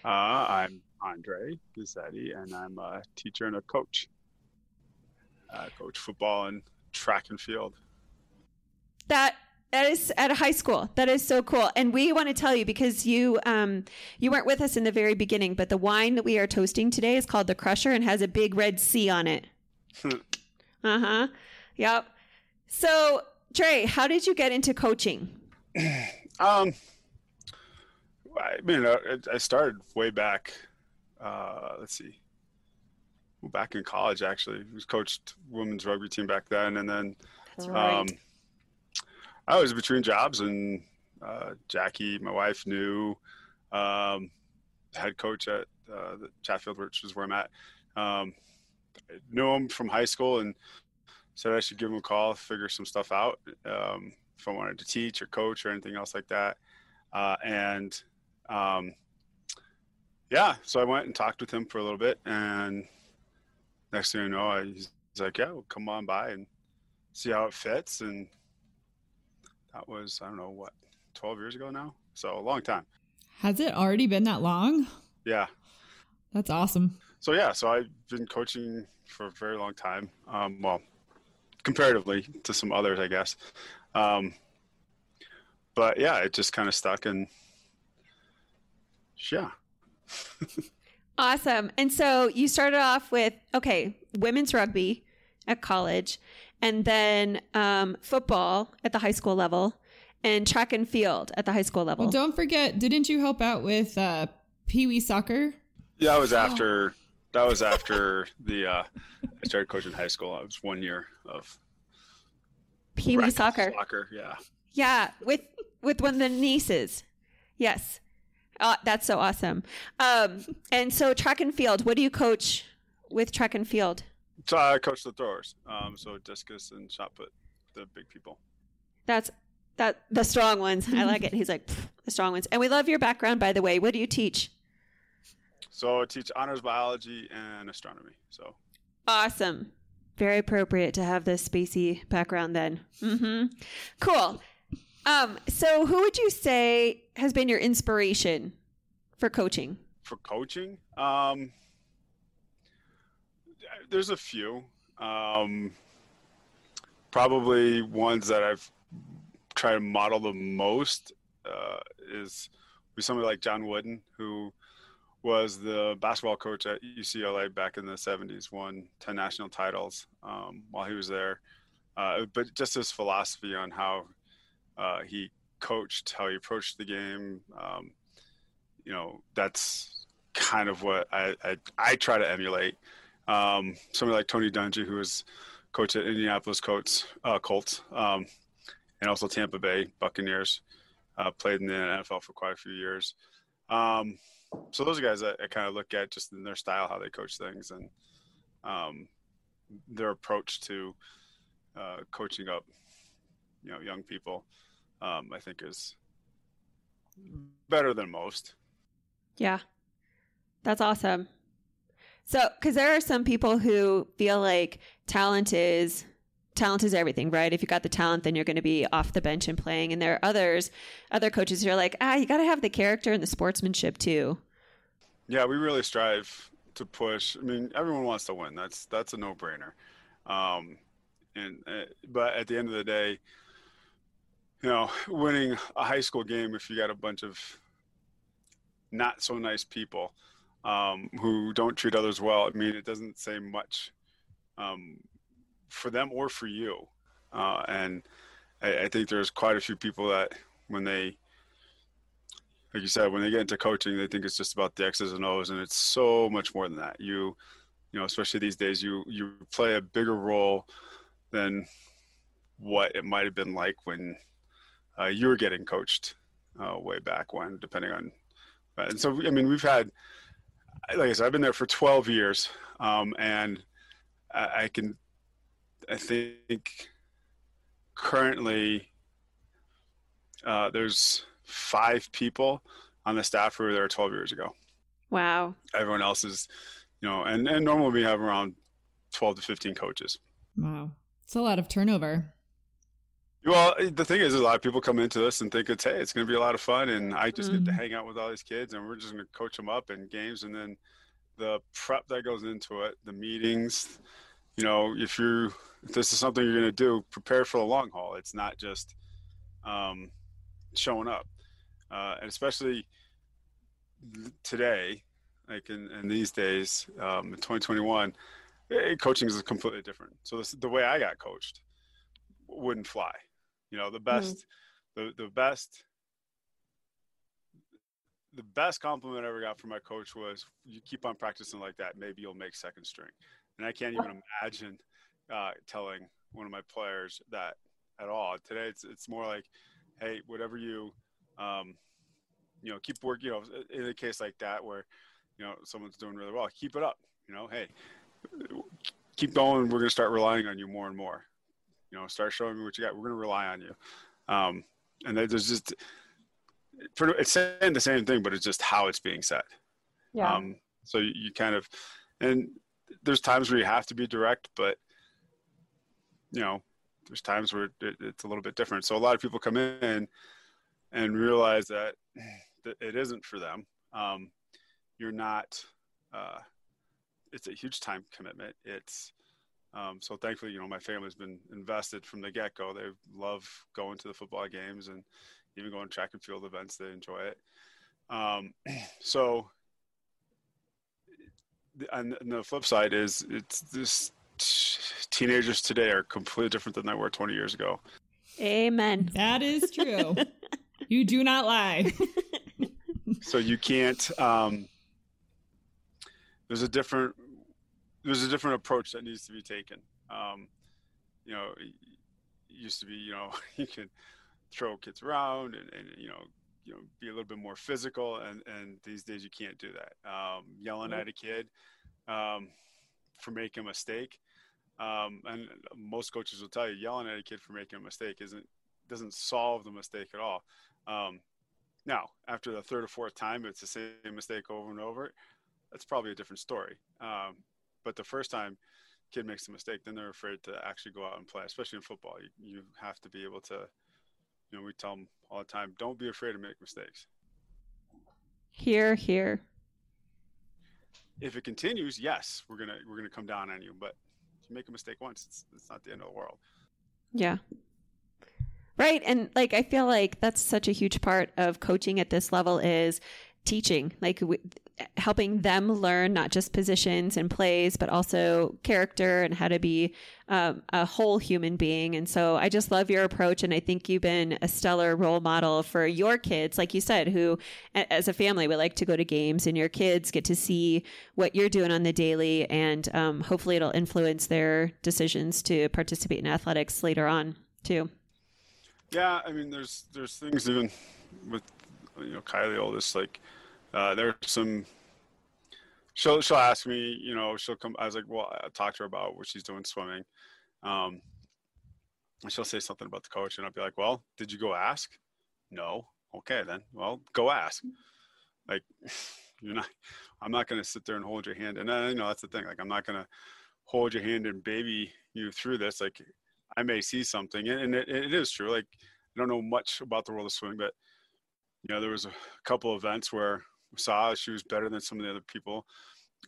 uh, I'm Andrei Gisetti, and I'm a teacher and a coach. I coach football and track and field. That that is at a high school. That is so cool. And we want to tell you because you um you weren't with us in the very beginning, but the wine that we are toasting today is called The Crusher and has a big red C on it. uh-huh. Yep. So, Dre, how did you get into coaching? um I mean, I started way back. Uh, let's see. Back in college, actually, I was coached women's rugby team back then, and then That's right. um, I was between jobs, and uh, Jackie, my wife, knew um, head coach at uh, the Chatfield, which is where I'm at. Um, I knew him from high school, and said I should give him a call, figure some stuff out um, if I wanted to teach or coach or anything else like that, uh, and. Um, Yeah, so I went and talked with him for a little bit, and next thing you know, I, he's like, yeah, well, come on by and see how it fits, and that was, I don't know, what, twelve years ago now? So a long time. Has it already been that long? Yeah. That's awesome. So yeah, so I've been coaching for a very long time, um, well, comparatively to some others, I guess. Um, but yeah, it just kind of stuck, and yeah. Awesome. And so you started off with, okay, women's rugby at college and then um, football at the high school level and track and field at the high school level. Well, don't forget, didn't you help out with uh, Pee Wee soccer? Yeah, I was after That was after the uh, I started coaching high school. I was one year of Pee Wee soccer. Soccer, yeah. Yeah, with with one of the nieces. Yes, oh, that's so awesome. Um, and so track and field. What do you coach with track and field? So I coach the throwers. Um, so discus and shot put, the big people. That's that the strong ones. I like it. He's like the strong ones. And we love your background, by the way. What do you teach? So I teach honors biology and astronomy. So awesome. Very appropriate to have this spacey background then. Mm-hmm. Cool. Um, so who would you say has been your inspiration for coaching? For coaching? Um, there's a few. Um, probably ones that I've tried to model the most uh, is with somebody like John Wooden, who was the basketball coach at U C L A back in the seventies, won ten national titles um, while he was there. Uh, but just his philosophy on how uh, he coached, how he approached the game, um, you know, that's kind of what I, I, I try to emulate. Um, somebody like Tony Dungy, who was coach at Indianapolis Colts, uh, Colts um, and also Tampa Bay Buccaneers, uh, played in the N F L for quite a few years. Um, So those are guys that I kind of look at just in their style, how they coach things, and um, their approach to uh, coaching up, you know, young people. Um, I think is better than most. Yeah, that's awesome. So, because there are some people who feel like talent is talent is everything, right? If you got the talent, then you're going to be off the bench and playing. And there are others, other coaches who are like, ah, you got to have the character and the sportsmanship too. Yeah, we really strive to push. I mean, everyone wants to win. That's that's a no-brainer. Um, and uh, but at the end of the day, you know, winning a high school game, if you got a bunch of not so nice people um, who don't treat others well, I mean, it doesn't say much um, for them or for you. Uh, and I, I think there's quite a few people that when they, like you said, when they get into coaching, they think it's just about the X's and O's, and it's so much more than that. You, you know, especially these days, you, you play a bigger role than what it might've been like when uh, you were getting coached uh, way back when, depending on, and so, I mean, we've had, like I said, I've been there for twelve years um, and I, I can, I think currently uh, there's five people on the staff who were there twelve years ago. Wow. Everyone else is, you know, and, and normally we have around twelve to fifteen coaches. Wow. It's a lot of turnover. Well, the thing is, a lot of people come into this and think it's, hey, it's going to be a lot of fun. And I just mm-hmm. get to hang out with all these kids and we're just going to coach them up in games. And then the prep that goes into it, the meetings, you know, if you if this is something you're going to do, prepare for the long haul. It's not just um, showing up, uh, and especially today, like in, in these days, um, in twenty twenty-one, it, coaching is completely different. So this, the way I got coached wouldn't fly. You know, the best, mm-hmm. the the best, the best compliment I ever got from my coach was, "You keep on practicing like that, maybe you'll make second string." And I can't even imagine uh, telling one of my players that at all. Today, it's it's more like, hey, whatever you, um, you know, keep working. You know, in a case like that where, you know, someone's doing really well, keep it up. You know, hey, keep going. We're gonna start relying on you more and more. You know, start showing me what you got. We're gonna rely on you. Um, and there's just, it's saying the same thing, but it's just how it's being said. Yeah. Um, so you, you kind of, and. There's times where you have to be direct, but you know, there's times where it, it's a little bit different. So a lot of people come in and realize that it isn't for them. Um, you're not, uh, it's a huge time commitment. It's, um, so thankfully, you know, my family's been invested from the get go. They love going to the football games and even going to track and field events. They enjoy it. Um, so, And the flip side is it's this teenagers today are completely different than they were twenty years ago. Amen. That is true. You do not lie. So you can't, um, there's a different there's a different approach that needs to be taken. Um, you know, it used to be, you know, you could throw kids around and, and you know, you know, be a little bit more physical, and, and these days you can't do that. Um, yelling mm-hmm. at a kid um, for making a mistake. Um, and most coaches will tell you yelling at a kid for making a mistake isn't doesn't solve the mistake at all. Um, now, after the third or fourth time, it's the same mistake over and over. That's probably a different story. Um, but the first time kid makes a mistake, then they're afraid to actually go out and play, especially in football. You, you have to be able to, you know, we tell them all the time, don't be afraid to make mistakes. Hear, hear. If it continues, yes, we're gonna we're gonna come down on you. But if you make a mistake once, it's, it's not the end of the world. Yeah. Right. And like, I feel like that's such a huge part of coaching at this level is teaching, like w- helping them learn not just positions and plays, but also character and how to be um, a whole human being. And so I just love your approach. And I think you've been a stellar role model for your kids, like you said, who as a family would like to go to games, and your kids get to see what you're doing on the daily. And um, hopefully it'll influence their decisions to participate in athletics later on, too. Yeah, I mean, there's there's things even with, you know, Kylie, all this, like, uh, there's some, she'll, she'll ask me, you know, she'll come, I was like, well, I'll talk to her about what she's doing swimming. Um, and she'll say something about the coach, and I'll be like, well, did you go ask? No. Okay, then. Well, go ask. Like, you're not, I'm not going to sit there and hold your hand. And, I, you know, that's the thing. Like, I'm not going to hold your hand and baby you through this. Like, I may see something, and it, it is true. Like, I don't know much about the world of swimming, but, you know, there was a couple events where I saw she was better than some of the other people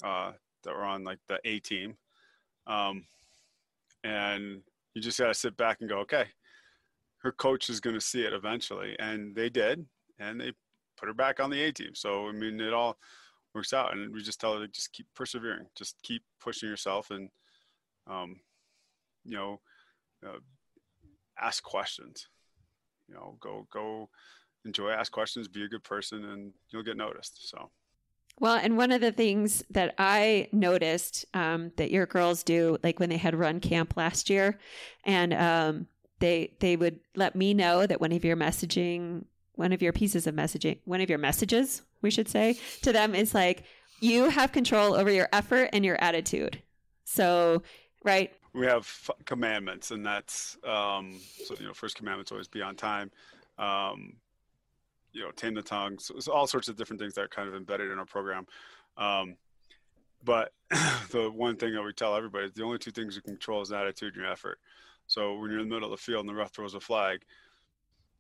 uh, that were on, like, the A team. Um, and you just got to sit back and go, okay, her coach is going to see it eventually. And they did, and they put her back on the A team. So, I mean, it all works out. And we just tell her, like, just keep persevering. Just keep pushing yourself and, um, you know, Uh, ask questions, you know, go, go enjoy, ask questions, be a good person, and you'll get noticed. So. Well, and one of the things that I noticed um, that your girls do, like when they had run camp last year, and um, they, they would let me know that one of your messaging, one of your pieces of messaging, one of your messages, we should say, to them is like, you have control over your effort and your attitude. So, right. We have commandments, and that's, um, so, you know, first commandment's always be on time, um, you know, tame the tongue. So it's all sorts of different things that are kind of embedded in our program. Um, but the one thing that we tell everybody is the only two things you control is attitude and your effort. So when you're in the middle of the field and the ref throws a flag,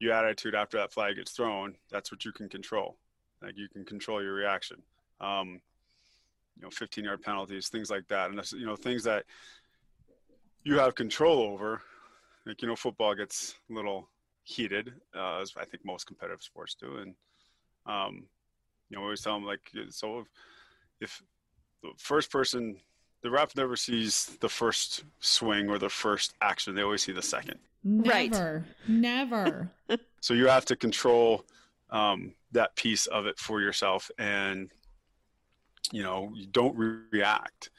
your attitude after that flag gets thrown, that's what you can control. Like, you can control your reaction. Um, you know, fifteen-yard penalties, things like that. And, that's, you know, things that you have control over, like, you know, football gets a little heated, uh, as I think most competitive sports do. And, um, you know, we always tell them, like, so if, if the first person, the ref never sees the first swing or the first action, they always see the second. Never, right. Never. So you have to control um, that piece of it for yourself, and, you know, you don't re- react.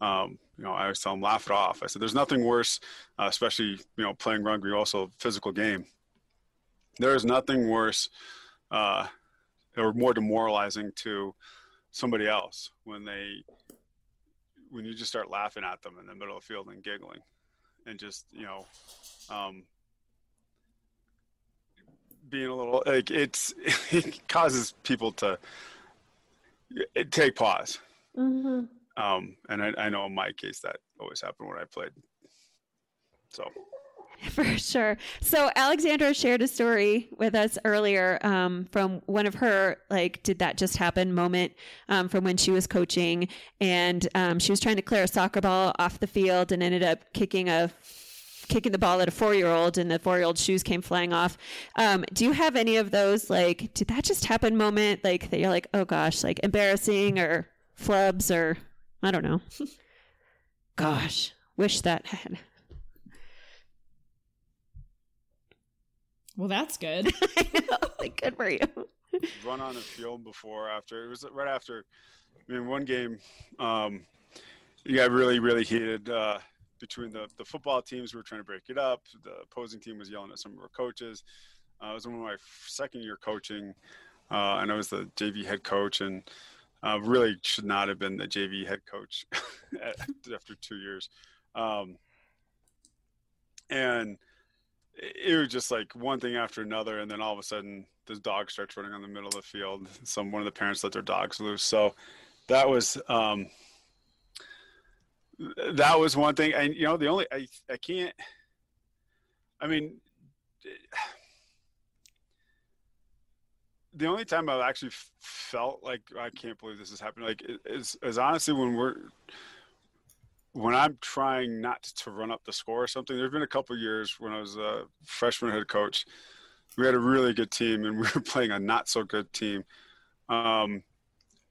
Um, you know, I always tell them, laugh it off. I said, there's nothing worse, uh, especially, you know, playing rugby, also a physical game. There is nothing worse, uh, or more demoralizing to somebody else when they, when you just start laughing at them in the middle of the field and giggling and just, you know, um, being a little, like, it's, it causes people to it, take pause. Mm-hmm. Um, and I, I know in my case that always happened when I played. So. For sure. So Alexandra shared a story with us earlier, um, from one of her, like, did that just happen moment, um, from when she was coaching, and, um, she was trying to clear a soccer ball off the field and ended up kicking a, kicking the ball at a four-year-old, and the four-year-old's shoes came flying off. Um, do you have any of those, like, did that just happen moment? Like, that you're like, oh gosh, like, embarrassing or flubs or. I don't know. Gosh, wish that had. Well, that's good. I know. Like, good for you. Run on a field before, after. It was right after in one game, um, you got really, really heated uh, between the, the football teams who were trying to break it up. The opposing team was yelling at some of our coaches. Uh, I was one of my second year coaching, uh, and I was the J V head coach, and uh, really should not have been the J V head coach after two years. Um, and it was just like one thing after another, and then all of a sudden the dog starts running on the middle of the field. Some one of the parents let their dogs loose. So that was um, that was one thing. And you know, the only I I can't. I mean, the only time I've actually felt like I can't believe this is happening, like, is is honestly when we're when I'm trying not to run up the score or something. There's been a couple of years when I was a freshman head coach. We had a really good team, and we were playing a not so good team. Um,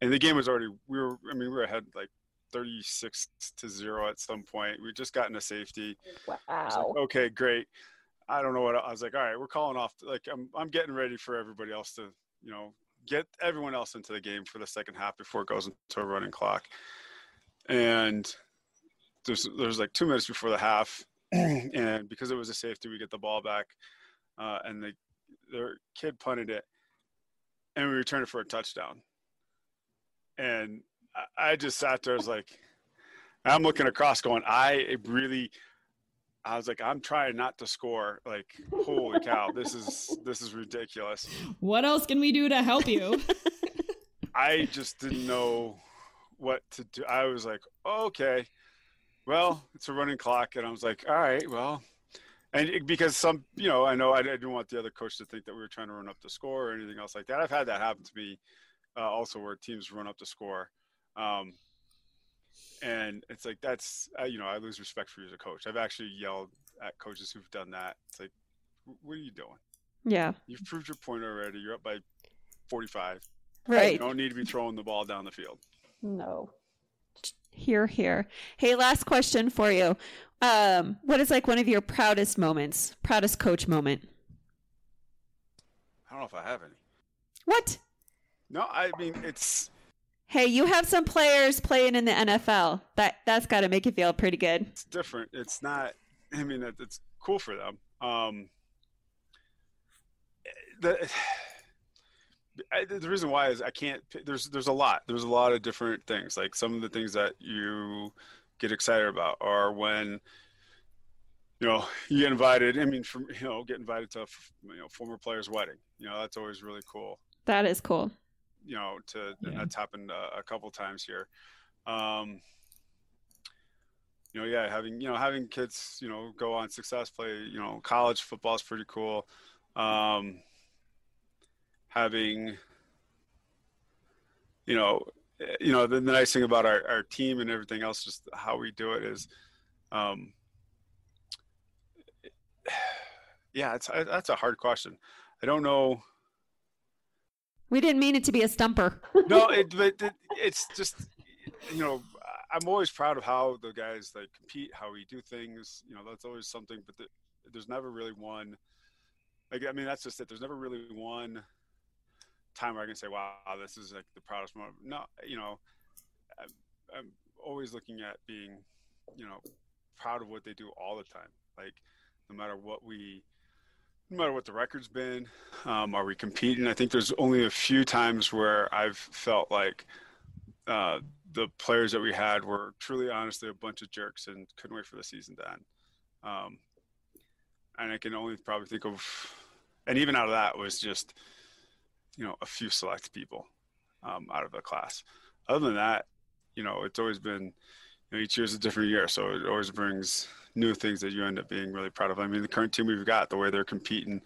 and the game was already, we were, I mean, we were ahead like thirty-six to zero at some point. We just gotten a safety. Wow. I was like, okay, great. I don't know what, I was like, all right, we're calling off. Like, I'm, I'm getting ready for everybody else to, you know, get everyone else into the game for the second half before it goes into a running clock. And there's, there's like two minutes before the half. And because it was a safety, we get the ball back. Uh, and the, their kid punted it, and we returned it for a touchdown. And I, I just sat there. I was like, I'm looking across going, I really, I was like, I'm trying not to score. Like, holy cow, this is, this is ridiculous. What else can we do to help you? I just didn't know what to do. I was like, okay, well, it's a running clock. And I was like, all right, well. And because some, you know, I know I didn't want the other coach to think that we were trying to run up the score or anything else like that. I've had that happen to me uh, also, where teams run up the score. Um, and it's like, that's, uh, you know, I lose respect for you as a coach. I've actually yelled at coaches who've done that. It's like, what are you doing? Yeah. You've proved your point already. You're up by forty-five. Right. You don't need to be throwing the ball down the field. No. Hear, hear. Hey, last question for you. Um, what is like one of your proudest moments, proudest coach moment? I don't know if I have any. What? No, I mean, it's. Hey, you have some players playing in the N F L. That, that's got to make you feel pretty good. It's different. It's not, I mean, that, it's cool for them. Um, the, I, the reason why is I can't, there's, there's a lot, there's a lot of different things. Like some of the things that you get excited about are when, you know, you get invited, I mean, from, you know, get invited to a, you know, former player's wedding, you know, that's always really cool. That is cool. You know, to, yeah. That's happened uh, a couple times here. Um, you know, yeah, having, you know, having kids, you know, go on success, play, you know, college football is pretty cool. Um, having, you know, you know, the, the nice thing about our, our team and everything else, just how we do it is, um, yeah, it's, I, that's a hard question. I don't know. We didn't mean it to be a stumper. No, it, but it, it's just, you know, I'm always proud of how the guys like compete, how we do things, you know, that's always something, but the, there's never really one, like, I mean, that's just it. There's never really one time where I can say, wow, this is like the proudest moment. No, you know, I'm, I'm always looking at being, you know, proud of what they do all the time. Like no matter what we, no matter what the record's been, um, are we competing? I think there's only a few times where I've felt like uh, the players that we had were truly honestly a bunch of jerks and couldn't wait for the season to end. Um, and I can only probably think of, and even out of that was just, you know, a few select people um, out of the class. Other than that, you know, it's always been, you know, each year is a different year. So it always brings new things that you end up being really proud of. I mean, the current team we've got, the way they're competing,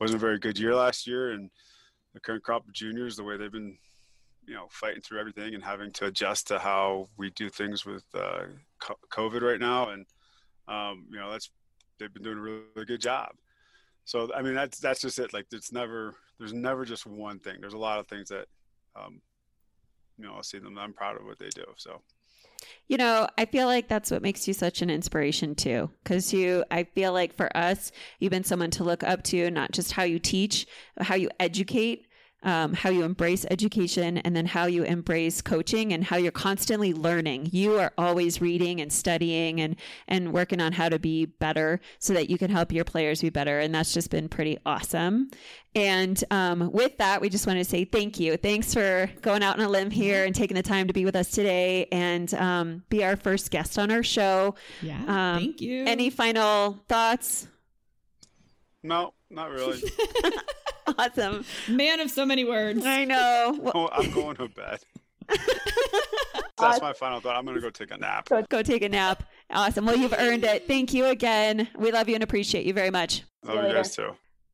wasn't a very good year last year. And the current crop of juniors, the way they've been, you know, fighting through everything and having to adjust to how we do things with uh, COVID right now. And, um, you know, that's, they've been doing a really, really good job. So, I mean, that's, that's just it. Like, it's never, there's never just one thing. There's a lot of things that, um, you know, I'll see them. I'm proud of what they do. So, you know, I feel like that's what makes you such an inspiration too. Cause you, I feel like for us, you've been someone to look up to, not just how you teach, how you educate, um, how you embrace education, and then how you embrace coaching, and how you're constantly learning. You are always reading and studying and, and working on how to be better so that you can help your players be better. And that's just been pretty awesome. And um, with that, we just want to say thank you. Thanks for going out on a limb here and taking the time to be with us today and um, be our first guest on our show. Yeah, um, thank you. Any final thoughts? No, not really. Awesome. Man of so many words. I know. Well, oh, I'm going to bed. That's my final thought. I'm going to go take a nap. Go, go take a nap. Awesome. Well, you've earned it. Thank you again. We love you and appreciate you very much. Love you guys too.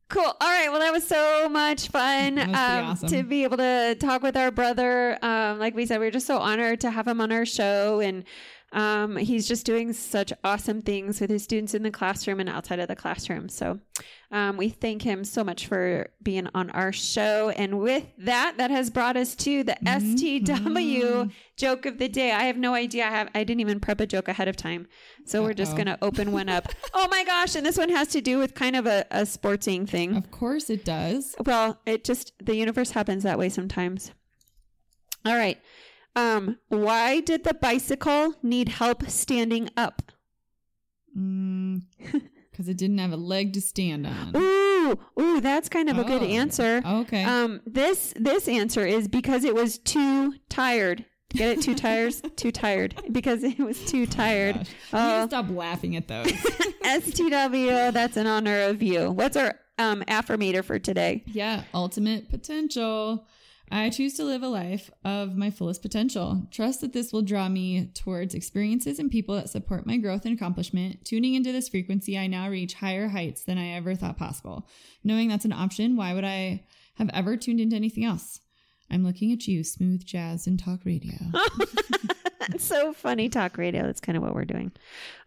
Cool. All right. Well, that was so much fun um, awesome. to be able to talk with our brother. Um, like we said, we we're just so honored to have him on our show. And um, he's just doing such awesome things with his students in the classroom and outside of the classroom. So um, we thank him so much for being on our show. And with that, that has brought us to the mm-hmm. S T W joke of the day. I have no idea. I have, I didn't even prep a joke ahead of time. So Uh-oh. we're just going to open one up. Oh my gosh. And this one has to do with kind of a, a sportsing thing. Of course it does. Well, it just, the universe happens that way sometimes. All right. Um, why did the bicycle need help standing up? Mm, because it didn't have a leg to stand on. Ooh, ooh, that's kind of oh, a good answer. Okay. Um, this this answer is because it was too tired. Get it? Two tires? Too tired. Because it was too tired. Oh, uh, you stop laughing at those. S T W, that's in honor of you. What's our um affirmator for today? Yeah, ultimate potential. I choose to live a life of my fullest potential. Trust that this will draw me towards experiences and people that support my growth and accomplishment. Tuning into this frequency, I now reach higher heights than I ever thought possible. Knowing that's an option, why would I have ever tuned into anything else? I'm looking at you, smooth jazz and talk radio. That's so funny, talk radio. That's kind of what we're doing.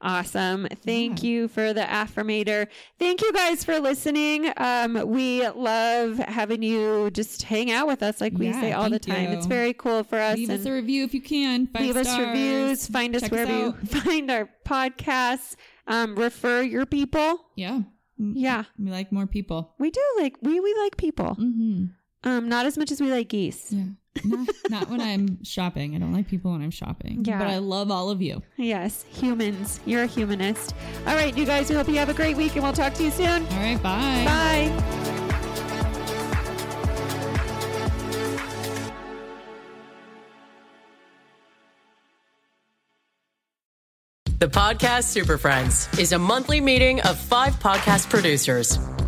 Awesome. Thank yeah. you for the affirmator. Thank you guys for listening. Um, we love having you just hang out with us like yeah, we say all the time. You. It's very cool for us. Leave and us a review if you can. Five leave stars. Us reviews. Find us Check wherever us you find our podcasts. Um, refer your people. Yeah. Yeah. We like more people. We do. like We, we like people. Mm-hmm. Um, not as much as we like geese. Yeah. Not, not when I'm shopping. I don't like people when I'm shopping. Yeah. But I love all of you. Yes. Humans. You're a humanist. All right, you guys, we hope you have a great week and we'll talk to you soon. All right. Bye. Bye. The Podcast Super Friends is a monthly meeting of five podcast producers.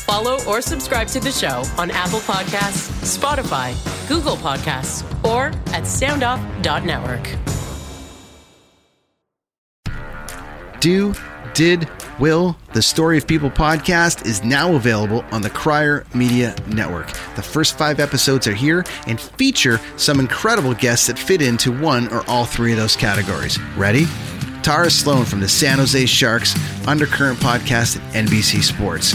Follow or subscribe to the show on Apple Podcasts, Spotify, Google Podcasts, or at sound off dot network. Do, Did, Will, the Story of People podcast is now available on the Crier Media Network. The first five episodes are here and feature some incredible guests that fit into one or all three of those categories. Ready? Tara Sloan from the San Jose Sharks, Undercurrent Podcast at N B C Sports.